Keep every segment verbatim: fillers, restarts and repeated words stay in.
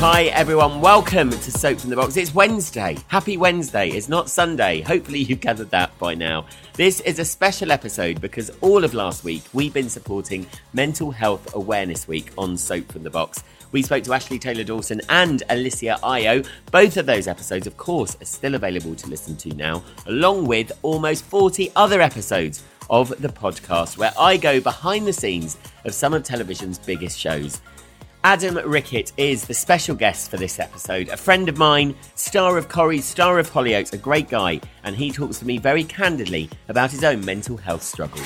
Hi everyone, welcome to Soap from the Box. It's Wednesday. Happy Wednesday. It's not Sunday. Hopefully you've gathered that by now. This is a special episode because all of last week we've been supporting Mental Health Awareness Week on Soap from the Box. We spoke to Ashley Taylor Dawson and Alicia Io. Both of those episodes, of course, are still available to listen to now, along with almost forty other episodes of the podcast where I go behind the scenes of some of television's biggest shows. Adam Rickitt is the special guest for this episode, a friend of mine, star of Corrie, star of Hollyoaks, a great guy, and he talks to me very candidly about his own mental health struggles.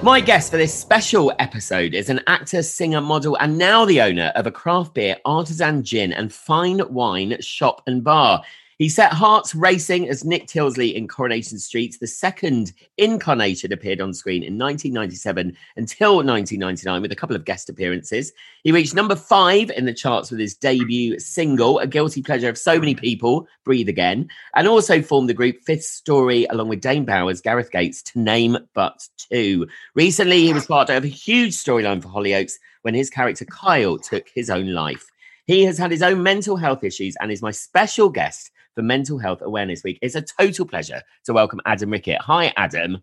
My guest for this special episode is an actor, singer, model, and now the owner of a craft beer, artisan gin, and fine wine shop and bar. He set hearts racing as Nick Tilsley in Coronation Street. The second incarnation appeared on screen in nineteen ninety-seven until nineteen ninety-nine with a couple of guest appearances. He reached number five in the charts with his debut single, a guilty pleasure of so many people, Breathe Again, and also formed the group Fifth Story along with Dane Bowers, Gareth Gates, to name but two. Recently, he was part of a huge storyline for Hollyoaks when his character Kyle took his own life. He has had his own mental health issues and is my special guest for Mental Health Awareness Week. It's a total pleasure to welcome Adam Rickitt. Hi, Adam.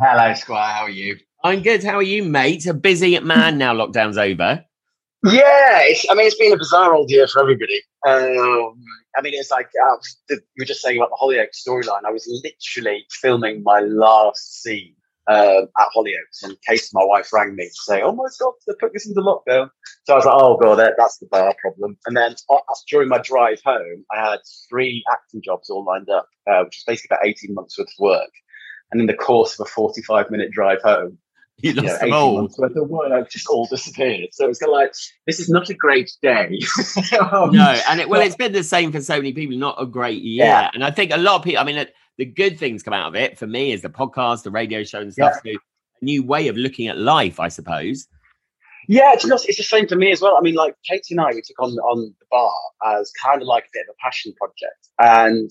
Hello, Squire. How are you? I'm good. How are you, mate? A busy man now lockdown's over. Yeah. It's, I mean, it's been a bizarre old year for everybody. Um, I mean, it's like, uh, you were just saying about the Hollyoaks storyline. I was literally filming my last scene uh, at Hollyoaks in case my wife rang me to say, oh, my God, they put this into lockdown. So I was like, oh, God, that, that's the bar problem. And then uh, during my drive home, I had three acting jobs all lined up, uh, which is basically about eighteen months worth of work. And in the course of a forty-five minute drive home, you lost you know, them all. Months worth of work just all disappeared. So it was kind of like, this is not a great day. um, no, and it, well, it's been the same for so many people, not a great year. Yeah. And I think a lot of people, I mean, it, the good things come out of it for me is the podcast, the radio show and stuff. Yeah. So a new way of looking at life, I suppose. Yeah, it's, not, it's the same for me as well. I mean, like, Katie and I, we took on, on the bar as kind of like a bit of a passion project. And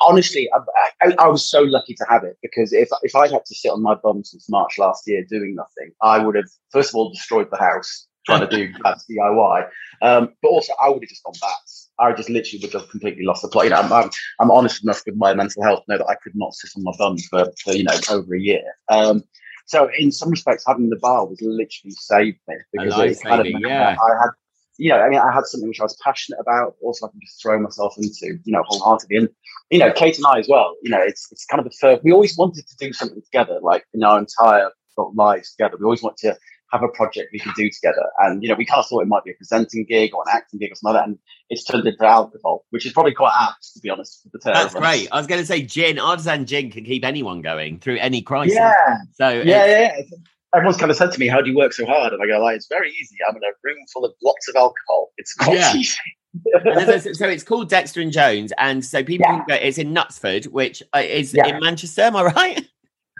honestly, I, I, I was so lucky to have it because if if I'd had to sit on my bum since March last year doing nothing, I would have, first of all, destroyed the house trying to do that D I Y. Um, but also, I would have just gone bats. I just literally would have completely lost the plot. You know, I'm, I'm, I'm honest enough with my mental health to know that I could not sit on my bum for, for you know, over a year. Um So in some respects, having the bar was literally saved me because I, it kind of, yeah. I had, you know, I mean, I had something which I was passionate about, also I can just throw myself into, you know, wholeheartedly. And you know, Kate and I as well. You know, it's it's kind of the first. We always wanted to do something together, like in our entire lives together. We always want to have a project we could do together. And you know, we kind of thought it might be a presenting gig or an acting gig or something like that. And it's turned into alcohol, which is probably quite apt, to be honest, for the term. That's great. I was going to say gin. Artisan gin can keep anyone going through any crisis. Yeah. So yeah, yeah, yeah. Everyone's kind of said to me, how do you work so hard? And I go, like, it's very easy. I'm in a room full of lots of alcohol. It's quite yeah. easy. And so it's called Dexter and Jones. And so people yeah. can go, it's in Knutsford, which is yeah. in Manchester. Am I right?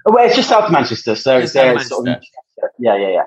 Well, it's just south of Manchester. So it's, it's Manchester. Sort of, yeah, yeah, yeah.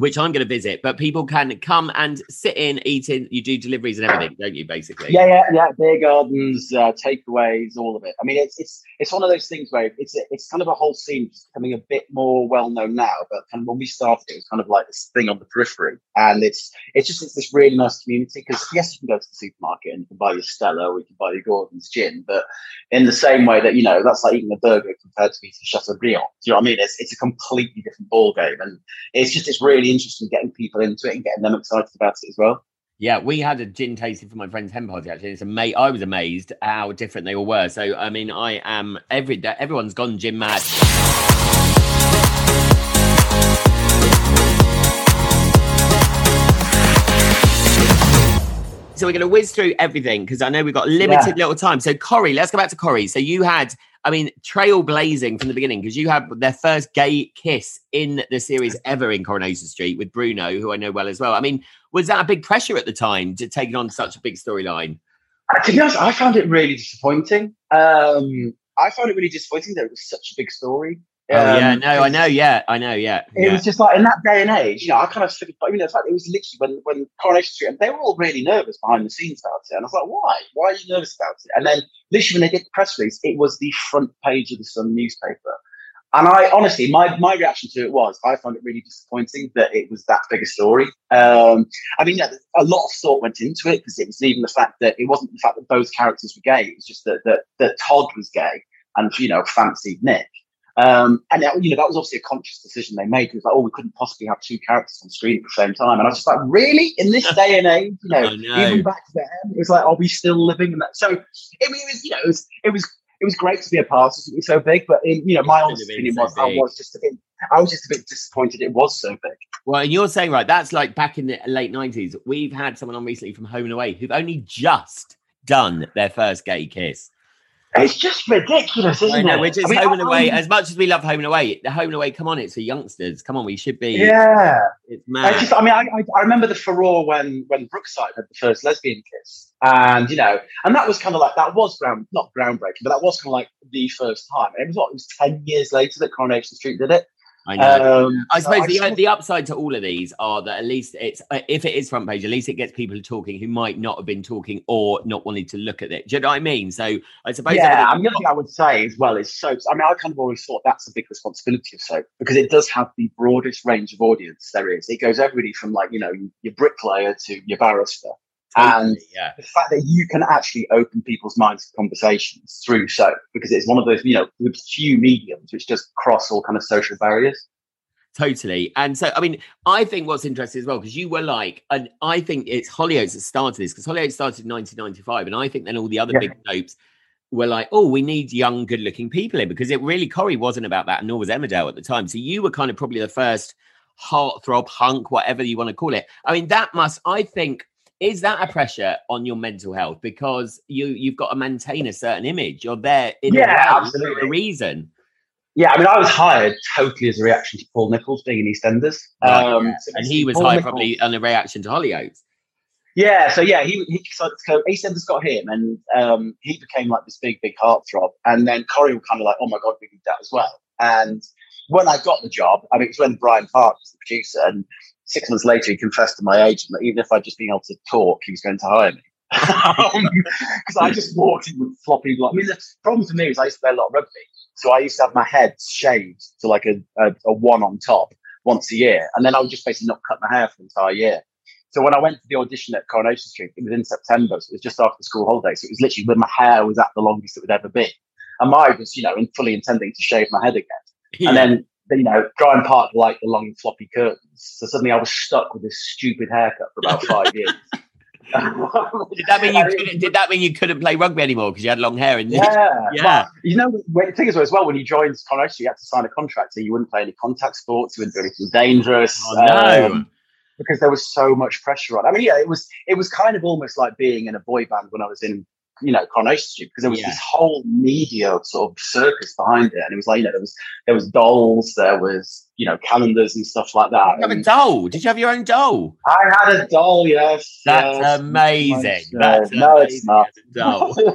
which I'm going to visit, but people can come and sit in, eat in. You do deliveries and everything, don't you, basically? Yeah, yeah, yeah. Beer gardens, uh, takeaways, all of it. I mean, it's it's it's one of those things where it's it's kind of a whole scene that's becoming a bit more well-known now, but kind of when we started, it was kind of like this thing on the periphery. And it's it's just it's this really nice community because, yes, you can go to the supermarket and you can buy your Stella or you can buy your Gordon's gin, but in the same way that, you know, that's like eating a burger compared to eating Chateaubriand. Do you know what I mean? It's, it's a completely different ballgame. And it's just it's really interesting getting people into it and getting them excited about it as well. Yeah, we had a gin tasting for my friend's hen party, actually. It's ama- I was amazed how different they all were. So, I mean, I am... every everyone's gone gin mad. So we're going to whiz through everything because I know we've got limited yeah. little time. So, Corrie, let's go back to Corrie. So you had... I mean, trailblazing from the beginning, because you had their first gay kiss in the series ever in Coronation Street with Bruno, who I know well as well. I mean, was that a big pressure at the time to take on such a big storyline? Uh, to be honest, I found it really disappointing. Um, I found it really disappointing that it was such a big story. Oh, um, yeah, no, I know, yeah, I know, yeah. It yeah. was just like, in that day and age, you know, I kind of slipped, you know, it's like, it was literally when, when Coronation Street, and they were all really nervous behind the scenes about it, and I was like, why? Why are you nervous about it? And then, literally, when they did the press release, it was the front page of the Sun newspaper. And I, honestly, my, my reaction to it was, I found it really disappointing that it was that big a story. Um, I mean, yeah, a lot of thought went into it, because it was even the fact that, it wasn't the fact that both characters were gay, it was just that, that, that Todd was gay, and, you know, fancied Nick. Um, and, that, you know, that was obviously a conscious decision they made. It was like, oh, we couldn't possibly have two characters on screen at the same time. And I was just like, really? In this day and age, you know, oh, no. even back then, it was like, are we still living in that? So, it, it was, you know, it was, it was, it was great to be a part of something so big. But, in, you know, my honest opinion was I was just a bit, I was just a bit disappointed it was so big. Well, and you're saying, right, that's like back in the late nineties. We've had someone on recently from Home and Away who've only just done their first gay kiss. It's just ridiculous, isn't I know, it? Which is I mean, Home and Away. As much as we love Home and Away, the Home and Away, come on, it's for youngsters. Come on, we should be. Yeah. It's mad. I, just, I mean, I, I, I remember the furore when, when Brookside had the first lesbian kiss. And, you know, and that was kind of like, that was ground, not groundbreaking, but that was kind of like the first time. And it was what, it was ten years later that Coronation Street did it. I know. Um, I suppose so I the, just... the upside to all of these are that at least it's, if it is front page, at least it gets people talking who might not have been talking or not wanting to look at it. Do you know what I mean? So I suppose. Yeah, I mean, the thing I would say as well is Soap. I mean, I kind of always thought that's a big responsibility of Soap because it does have the broadest range of audience there is. It goes everybody from like, you know, your bricklayer to your barrister. Totally, and yeah. the fact that you can actually open people's minds to conversations through Soap, because it's one of those, you know, the few mediums which just cross all kind of social barriers. Totally. And so, I mean, I think what's interesting as well, because you were like, and I think it's Hollyoaks that started this, because Hollyoaks started in nineteen ninety-five, and I think then all the other yeah. big soaps were like, oh, we need young, good-looking people in, because it really, Corrie wasn't about that, and nor was Emmerdale at the time. So you were kind of probably the first heartthrob, hunk, whatever you want to call it. I mean, that must, I think, is that a pressure on your mental health? Because you, you've got to maintain a certain image. You're there in yeah, a reason. Yeah, I mean, I was hired totally as a reaction to Paul Nicholls being in EastEnders. Right, um, yeah. so and he was Paul hired Nicholls. Probably on a reaction to Hollyoaks. Yeah, so yeah, he, he decided to go, EastEnders got him, and um, he became like this big, big heartthrob. And then Corrie was kind of like, oh my God, we need that as well. And when I got the job, I mean, it was when Brian Park was the producer, and six months later, he confessed to my agent that even if I'd just been able to talk, he was going to hire me. Because um, I just walked in with floppy block. I mean, the problem for me is I used to play a lot of rugby. So I used to have my head shaved to like a, a, a one on top once a year. And then I would just basically not cut my hair for the entire year. So when I went to the audition at Coronation Street, it was in September. So it was just after the school holiday. So it was literally when my hair was at the longest it would ever be. And I was, you know, fully intending to shave my head again. Yeah. And then, you know, Brian Park liked the long floppy curtains. So suddenly I was stuck with this stupid haircut for about five years. did that mean you couldn't did that mean you couldn't play rugby anymore because you had long hair? And yeah. yeah. Well, you know, the thing is as well, when you joined Coronation, you had to sign a contract so you wouldn't play any contact sports, you wouldn't do anything dangerous. Oh, no. Um, because there was so much pressure on. I mean, yeah, it was it was kind of almost like being in a boy band when I was in you know, Coronation Street, because there was yeah. this whole media sort of circus behind it. And it was like, you know, there was there was dolls, there was, you know, calendars and stuff like that. Did you have a doll? Did you have your own doll? I had a doll, yes. That's yes. amazing. That's no, amazing. It's not. A doll.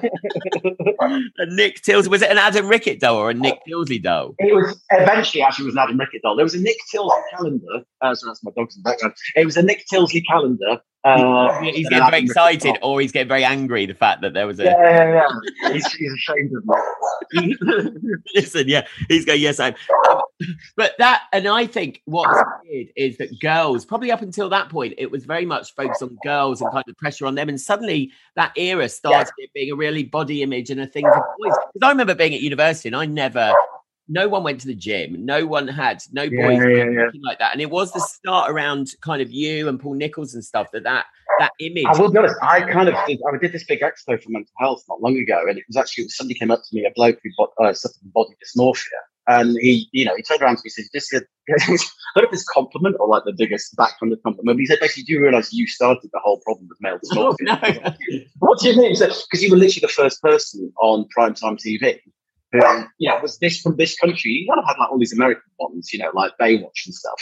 A Nick Tilsley. Was it an Adam Rickitt doll or a Nick Tilsley doll? It was eventually actually was an Adam Rickitt doll. There was a Nick Tilsley calendar. Uh, so that's my dog's in the background. It was a Nick Tilsley calendar. Uh, he's getting Adam very excited, Rickitt or he's getting very angry. The fact that there was a yeah, yeah, yeah. He's, he's ashamed of me. Listen, yeah, he's going yes, I'm. Um, but that, and I think what's weird is that girls, probably up until that point, it was very much focused on girls and kind of pressure on them, and suddenly that era started yeah. it being a really body image and a thing for boys. Because I remember being at university and I never. No one went to the gym. No one had, no boys yeah, yeah, yeah. like that. And it was the start around kind of you and Paul Nicholls and stuff that that, that image. I will be honest, I kind of did, I did this big expo for mental health not long ago. And it was actually, somebody came up to me, a bloke who uh, suffered from body dysmorphia. And he, you know, he turned around to me and said, this is, I don't know if it's compliment or like the biggest backhanded compliment, but he said, basically, do you realise you started the whole problem with male dysmorphia? Oh, no. Like, what do you mean? Because you were literally the first person on primetime T V. Um, you know, was this from this country? You kind of had like all these American ones, you know, like Baywatch and stuff.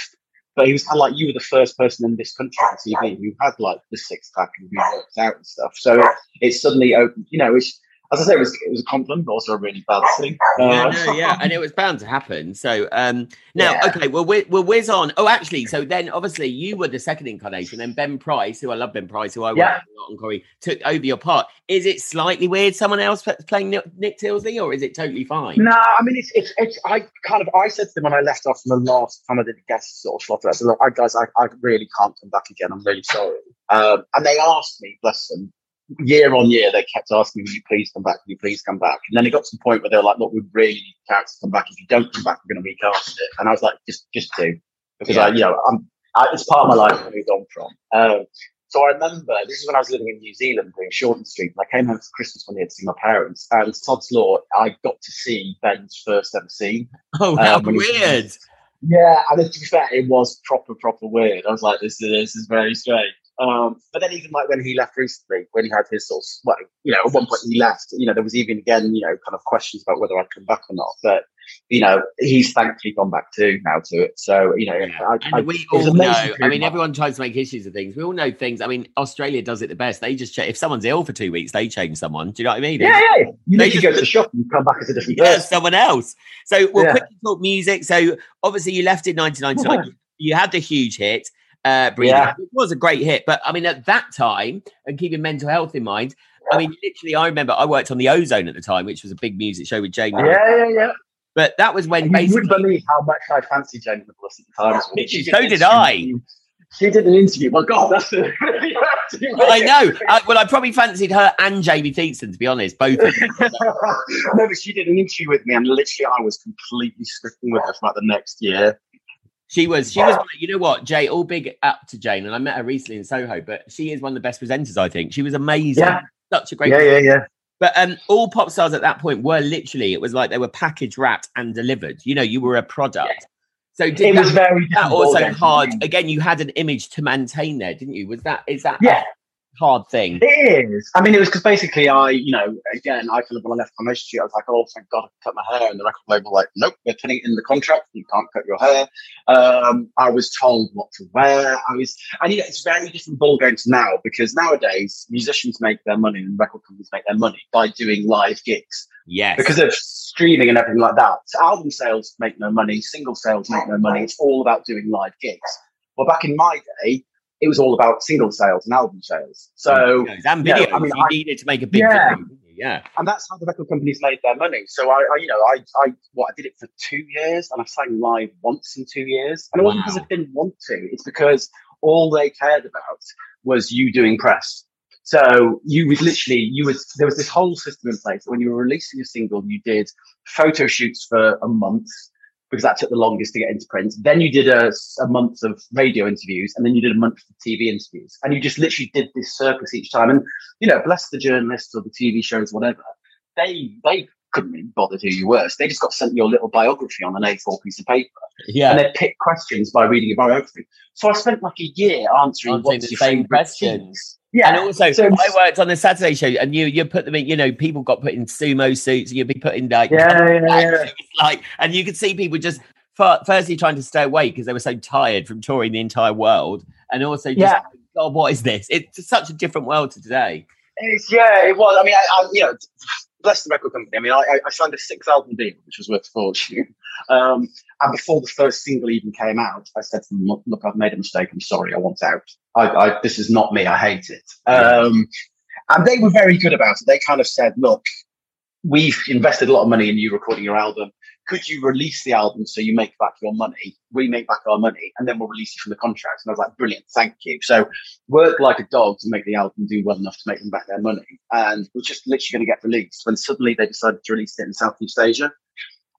But he was kind of like, you were the first person in this country on T V who had like the six pack and who worked out and stuff. So it, it suddenly opened, you know, it's, as I say, it was, it was a compliment, but also a really bad thing. Uh, yeah, no, yeah, and it was bound to happen. So um, now, yeah. okay, well, we're, we'll whiz on. Oh, actually, so then obviously you were the second incarnation, and Ben Price, who I love Ben Price, who I yeah. worked a lot on, Corey, took over your part. Is it slightly weird someone else playing Nick Tilsley, or is it totally fine? No, I mean, it's, it's, it's I kind of, I said to them when I left off from the last time I did a guest sort of slot, I said, look, I, guys, I, I really can't come back again. I'm really sorry. Um, and they asked me, bless them, year on year, they kept asking, will you please come back? Will you please come back? And then it got to the point where they were like, look, we really need characters to come back. If you don't come back, we're going to recast it. And I was like, just just do. Because, yeah. I, you know, I'm, I, it's part of my life I moved on from. Um, so I remember, this is when I was living in New Zealand doing Shortland Street. And I came home for Christmas one year to see my parents. And Todd's Law, I got to see Ben's first ever scene. Oh, how um, weird. Was, yeah, and to be fair, it was proper, proper weird. I was like, this, this is very strange. Um, but then even like when he left recently, when he had his sort of, well, you know, at one point he left, you know, there was even again, you know, kind of questions about whether I'd come back or not. But, you know, he's thankfully gone back to now to it. So, you know, I, and I, we all know, I mean, much. everyone tries to make issues of things. We all know things. I mean, Australia does it the best. They just check, if someone's ill for two weeks, they change someone. Do you know what I mean? Yeah, yeah. You they just, go to the shop and come back as a different person. Yeah, someone else. So we'll yeah. quickly talk music. So obviously you left in nineteen ninety-nine. Yeah. You had the huge hit. Uh, Breathe Again. Yeah. It was a great hit, but I mean, at that time, and keeping mental health in mind, yeah. I mean, literally, I remember I worked on the Ozone at the time, which was a big music show with Jane. Yeah, yeah, yeah. But that was when and basically. You would believe how much I fancy Jane McDonald at the time. She so did I. She did an interview. Well, God, that's a really well, I know. I, well, I probably fancied her and Jamie Theakston, to be honest, both of them. No, but she did an interview with me, and literally, I was completely stricken with her for like the next year. She was, she was, you know what, Jay, all big up to Jane. And I met her recently in Soho, but she is one of the best presenters, I think. She was amazing. Yeah. Such a great Yeah, presenter. yeah, yeah. But um, all pop stars at that point were literally, it was like they were package wrapped and delivered. You know, you were a product. Yeah. So did it that, was very that also then, hard. Again, you had an image to maintain there, didn't you? Was that, is that yeah. a hard thing? It is. I mean, it was because basically I, you know, again, I kind of, when I left my relationship, I was like, oh, thank God I can cut my hair. And the record label like, nope, we're putting it in the contract. You can't cut your hair. Um, I was told what to wear. I was, and you know, it's very different ball games now because nowadays musicians make their money and record companies make their money by doing live gigs. Yes. Because of streaming and everything like that. So album sales make no money. Single sales make no money. It's all about doing live gigs. Well, back in my day, it was all about single sales and album sales. So, and videos. You know, I mean, you I, needed to make a big yeah. video. Yeah, and that's how the record companies made their money. So I, I you know, I, I, what I did it for two years, and I sang live once in two years. And it wasn't because I didn't want to; it's because all they cared about was you doing press. So you would literally, you was there was this whole system in place that when you were releasing a single, you did photo shoots for a month. Because that took the longest to get into print. Then you did a, a month of radio interviews, and then you did a month of T V interviews. And you just literally did this circus each time. And, you know, bless the journalists or the T V shows, whatever, they they couldn't be bothered who you were. So they just got sent your little biography on an A four piece of paper. Yeah. And they picked questions by reading a biography. So I spent like a year answering what's the your same questions. Yeah. And also, so, I worked on the Saturday show, and you you put them in, you know, people got put in sumo suits, and you'd be put in like, yeah, yeah, yeah. like, and you could see people just firstly trying to stay awake because they were so tired from touring the entire world, and also just, yeah. God, what is this? It's such a different world to today. It's, yeah, it was. I mean, I, I you know, bless the record company. I mean, I, I signed a six-album deal, which was worth a fortune. Um, and before the first single even came out, I said to them, look, look I've made a mistake. I'm sorry. I want out. I, I, this is not me. I hate it. Um, and they were very good about it. They kind of said, look, we've invested a lot of money in you recording your album. Could you release the album so you make back your money? We make back our money, and then we'll release you from the contract. And I was like, brilliant, thank you. So work like a dog to make the album do well enough to make them back their money. And we're just literally going to get released. When suddenly they decided to release it in Southeast Asia.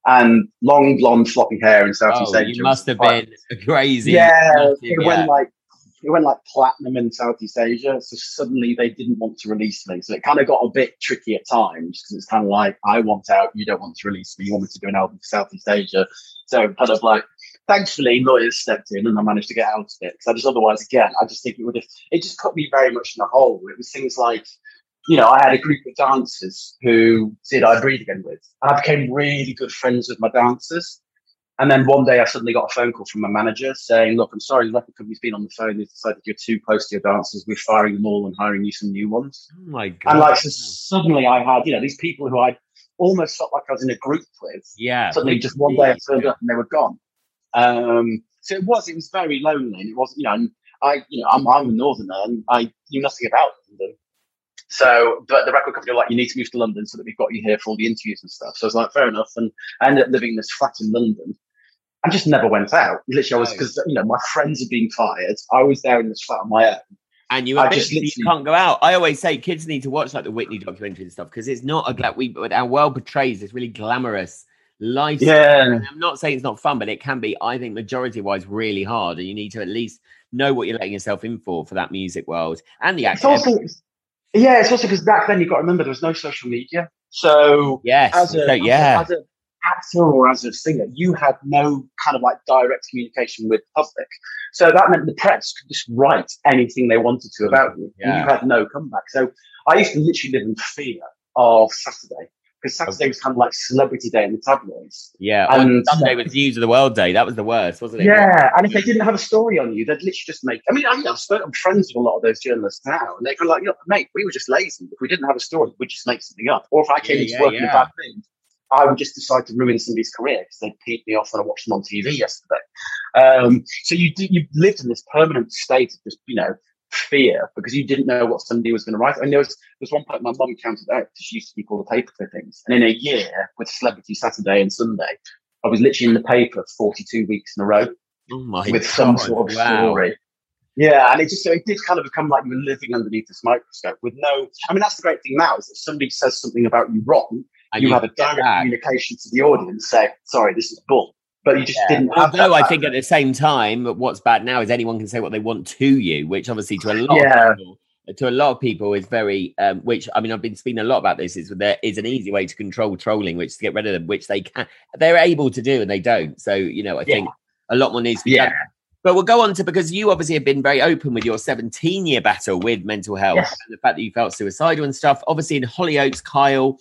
And long, blonde, floppy hair in Southeast oh, Asia. You must have been crazy. Yeah, massive, it yeah. went like it went like platinum in Southeast Asia. So suddenly they didn't want to release me. So it kind of got a bit tricky at times because it's kind of like, I want out, you don't want to release me, you want me to do an album for Southeast Asia. So kind of like, thankfully lawyers stepped in and I managed to get out of it. Because I just otherwise, again, I just think it would have, it just put me very much in a hole. It was things like, you know, I had a group of dancers who did I Breathe Again with. And I became really good friends with my dancers. And then one day I suddenly got a phone call from my manager saying, look, I'm sorry, the record company's been on the phone. They decided you're too close to your dancers. We're firing them all and hiring you some new ones. Oh, my God. And, like, so suddenly I had, you know, these people who I almost felt like I was in a group with. Yeah. Suddenly just one day I turned up and they were gone. Um, so it was, it was very lonely. And it was, you know, and I, you know, I'm, I'm a northerner and I knew nothing about London. So, but the record company were like, you need to move to London so that we've got you here for all the interviews and stuff. So I was like, fair enough. And I ended up living in this flat in London. I just never went out. Literally, I was, because, you know, my friends are being fired. I was there in this flat on my own. And you, I just literally, you can't go out. I always say kids need to watch like the Whitney documentary and stuff because it's not a gla- we our world portrays this really glamorous lifestyle. Yeah. And I'm not saying it's not fun, but it can be, I think, majority-wise really hard. And you need to at least know what you're letting yourself in for for that music world and the acting. Yeah, it's also because back then you've got to remember there was no social media. So yes, as a, so, yeah. as, a, as an actor or as a singer, you had no kind of like direct communication with the public. So that meant the press could just write anything they wanted to about you. Yeah. And you had no comeback. So I used to literally live in fear of Saturday because Saturday was kind of like Celebrity Day in the tabloids. Yeah, and Sunday was News of the World Day. That was the worst, wasn't it? Yeah, and if they didn't have a story on you, they'd literally just make... I mean, I'm, I'm friends with a lot of those journalists now, and they go like, you know, mate, we were just lazy. If we didn't have a story, we'd just make something up. Or if I came yeah, into yeah, work yeah. in a bad mood, I would just decide to ruin somebody's career because they peed me off when I watched them on T V yesterday. Um, so you do, you lived in this permanent state of just, you know, fear because you didn't know what somebody was going to write. I mean, there was, there was one point my mum counted out because she used to keep all the paper clippings. And in a year with Celebrity Saturday and Sunday, I was literally in the paper forty-two weeks in a row oh my with God, some sort of wow. story. Yeah, and it just so it did kind of become like you were living underneath this microscope with no. I mean, that's the great thing now is if somebody says something about you wrong, and you, you have a direct communication to the audience saying, "Sorry, this is bull." But you just yeah. didn't have Although I think at the same time, what's bad now is anyone can say what they want to you, which obviously to a lot yeah. of people, to a lot of people is very, um, which, I mean, I've been speaking a lot about this, is there is an easy way to control trolling, which is to get rid of them, which they can, they're able to do and they don't. So, you know, I yeah. think a lot more needs to be yeah. done. But we'll go on to, because you obviously have been very open with your seventeen-year battle with mental health yes. and the fact that you felt suicidal and stuff. Obviously in Hollyoaks, Kyle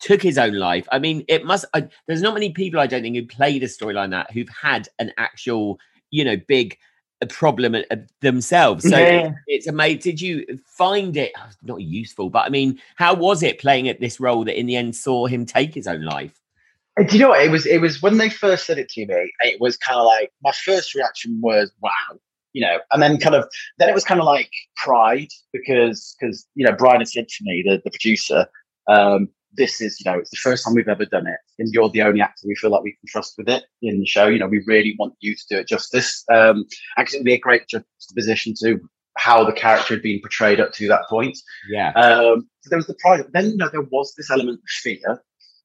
took his own life. I mean, it must, I, there's not many people, I don't think, who played a story like that, who've had an actual, you know, big uh, problem uh, themselves. So yeah. it's amazing. Did you find it, oh, not useful, but I mean, how was it playing at this role that in the end saw him take his own life? Do you know what? It was, it was when they first said it to me, it was kind of like, my first reaction was, wow. You know, and then kind of, then it was kind of like pride because, because you know, Brian had said to me, the, the producer, um, this is, you know, it's the first time we've ever done it. And you're the only actor we feel like we can trust with it in the show. You know, we really want you to do it justice. Um, actually, it'd be a great juxtaposition to how the character had been portrayed up to that point. Yeah. Um, so there was the pride. Then, you know, there was this element of fear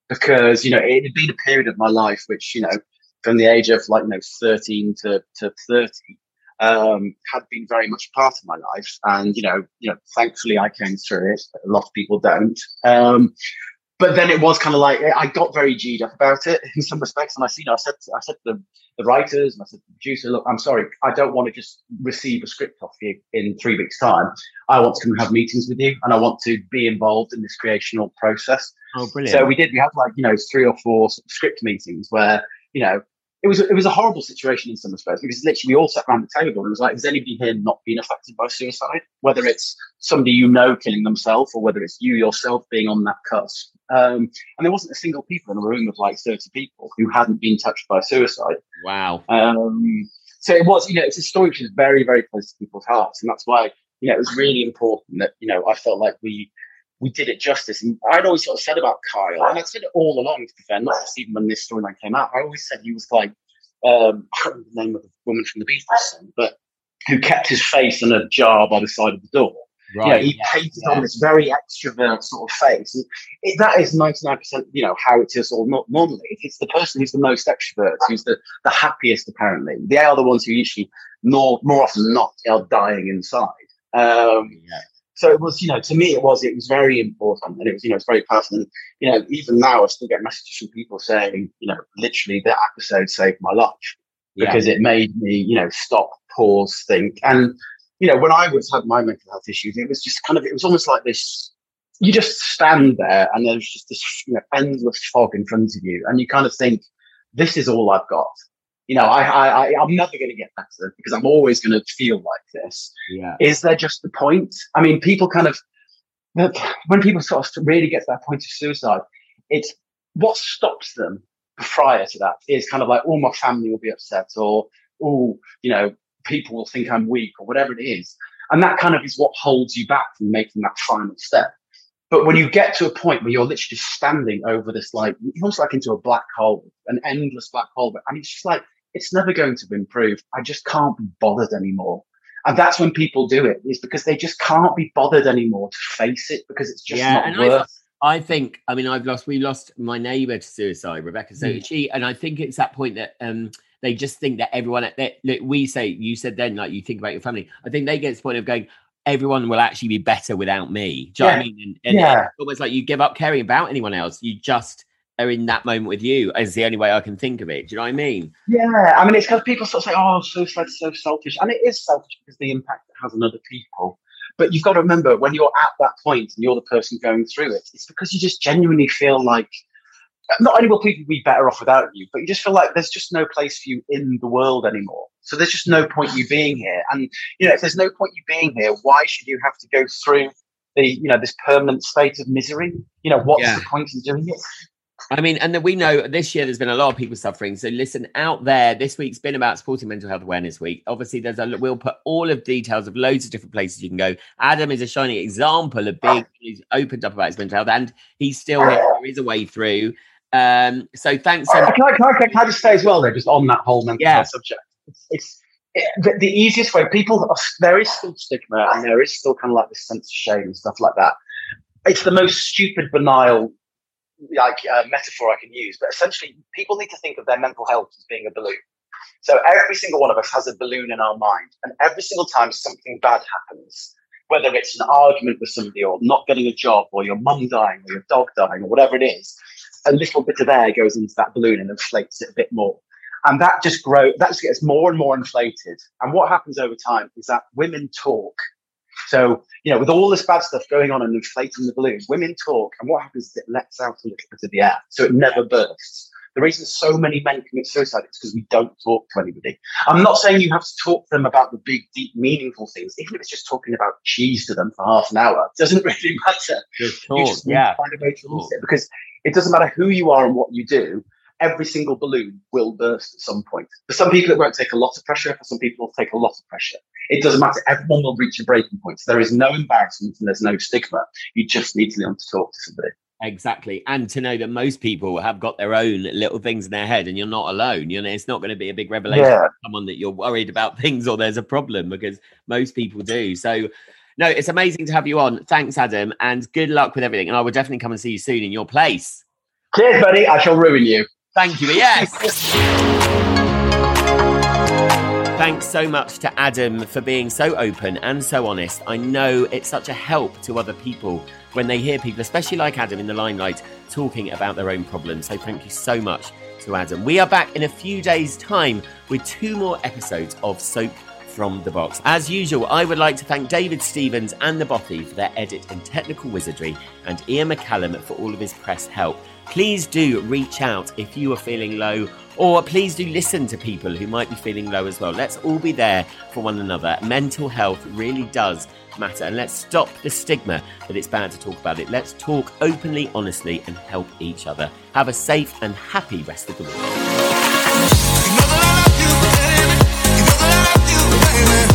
because, you know, it had been a period of my life, which, you know, from the age of like, you know, thirteen to, to thirty, um, had been very much part of my life. And, you know, you know, thankfully I came through it. A lot of people don't. Um, But then it was kind of like, I got very G'd up about it in some respects. And I you know, I said I said to the, the writers and I said to the producer, look, I'm sorry, I don't want to just receive a script off you in three weeks' time. I want to come and have meetings with you and I want to be involved in this creational process. Oh, brilliant. So we did, we had like, you know, three or four script meetings where, you know, it was, it was a horrible situation in some respects because literally we all sat around the table and it was like, has anybody here not been affected by suicide? Whether it's somebody you know killing themselves or whether it's you yourself being on that cusp. Um, and there wasn't a single people in a room of like thirty people who hadn't been touched by suicide. Wow. Um, so it was, you know, it's a story which is very, very close to people's hearts. And that's why, you know, it was really important that, you know, I felt like we, we did it justice. And I'd always sort of said about Kyle, and I'd said it all along, to be fair, not just even when this storyline came out, I always said he was like, um, I can't remember the name of the woman from the Beatles, but who kept his face in a jar by the side of the door. Right. You know, he yeah, painted yeah. on this very extrovert sort of face. And it, that is ninety-nine percent, you know, how it is all not normally. It's the person who's the most extrovert, who's the, the happiest, apparently. They are the ones who usually, more, more often than not, are dying inside. Um, yeah. So it was, you know, to me, it was, it was very important and it was, you know, it's very personal. And, you know, even now I still get messages from people saying, you know, literally that episode saved my life yeah. because it made me, you know, stop, pause, think. And, you know, when I was had my mental health issues, it was just kind of, it was almost like this, you just stand there and there's just this, you know, endless fog in front of you. And you kind of think, this is all I've got. You know, I, I, I, I'm never going to get better because I'm always going to feel like this. Yeah. Is there just the point? I mean, people kind of, when people sort of really get to that point of suicide, it's what stops them prior to that is kind of like, oh, my family will be upset or, oh, you know, people will think I'm weak or whatever it is. And that kind of is what holds you back from making that final step. But when you get to a point where you're literally just standing over this, like, almost like into a black hole, an endless black hole, but, and it's just like, it's never going to improve. I just can't be bothered anymore. And that's when people do it, is because they just can't be bothered anymore to face it because it's just yeah, not and worth it. I think, I mean, I've lost, we lost my neighbour to suicide, Rebecca Sochi. Mm. And I think it's that point that um, they just think that everyone, that, that we say, you said then, like, you think about your family. I think they get to the point of going, everyone will actually be better without me. Do you yeah. know what I mean? And, and yeah. it's almost like you give up caring about anyone else. You just are in that moment with you is the only way I can think of it. Do you know what I mean? Yeah. I mean, it's because people sort of say, oh, suicide's so selfish. And it is selfish because the impact it has on other people. But you've got to remember when you're at that point and you're the person going through it, it's because you just genuinely feel like not only will people be better off without you, but you just feel like there's just no place for you in the world anymore. So there's just no point you being here. And, you know, if there's no point you being here, why should you have to go through the, you know, this permanent state of misery? You know, what's yeah. the point in doing it? I mean, and we know this year there's been a lot of people suffering. So listen, out there, this week's been about supporting Mental Health Awareness Week. Obviously, there's a, we'll put all of details of loads of different places you can go. Adam is a shining example of being who's opened up about his mental health, and he's still here. There is a way through. Um, so thanks so much. Can I, can I, can I just say as well, though, just on that whole mental yeah. health subject? It's, it's it, the, the easiest way. People, are, there is still stigma, and there is still kind of like this sense of shame and stuff like that. It's the most stupid, banal like uh, metaphor I can use, but essentially people need to think of their mental health as being a balloon. So every single one of us has a balloon in our mind, and every single time something bad happens, whether it's an argument with somebody or not getting a job or your mum dying or your dog dying or whatever it is, a little bit of air goes into that balloon and inflates it a bit more. And that just grows, that just gets more and more inflated. And what happens over time is that women talk. So, you know, with all this bad stuff going on and inflating the balloon, women talk, and what happens is it lets out a little bit of the air, so it never bursts. The reason so many men commit suicide is because we don't talk to anybody. I'm not saying you have to talk to them about the big, deep, meaningful things. Even if it's just talking about cheese to them for half an hour, it doesn't really matter. Just talk, you just need yeah. to find a way to use it, because it doesn't matter who you are and what you do. Every single balloon will burst at some point. For some people, it won't take a lot of pressure. For some people, it'll take a lot of pressure. It doesn't matter. Everyone will reach a breaking point. So there is no embarrassment and there's no stigma. You just need to learn to talk to somebody. Exactly. And to know that most people have got their own little things in their head and you're not alone. You know, it's not going to be a big revelation yeah. for someone that you're worried about things or there's a problem, because most people do. So, no, it's amazing to have you on. Thanks, Adam. And good luck with everything. And I will definitely come and see you soon in your place. Cheers, buddy. I shall ruin you. Thank you, yes. Thanks so much to Adam for being so open and so honest. I know it's such a help to other people when they hear people, especially like Adam in the limelight, talking about their own problems. So thank you so much to Adam. We are back in a few days' time with two more episodes of Soap from the Box. As usual, I would like to thank David Stevens and the Bothy for their edit and technical wizardry, and Ian McCallum for all of his press help. Please do reach out if you are feeling low, or please do listen to people who might be feeling low as well. Let's all be there for one another. Mental health really does matter, and let's stop the stigma that it's bad to talk about it. Let's talk openly, honestly, and help each other. Have a safe and happy rest of the week. You know that I love you, baby. You know that I love you, baby.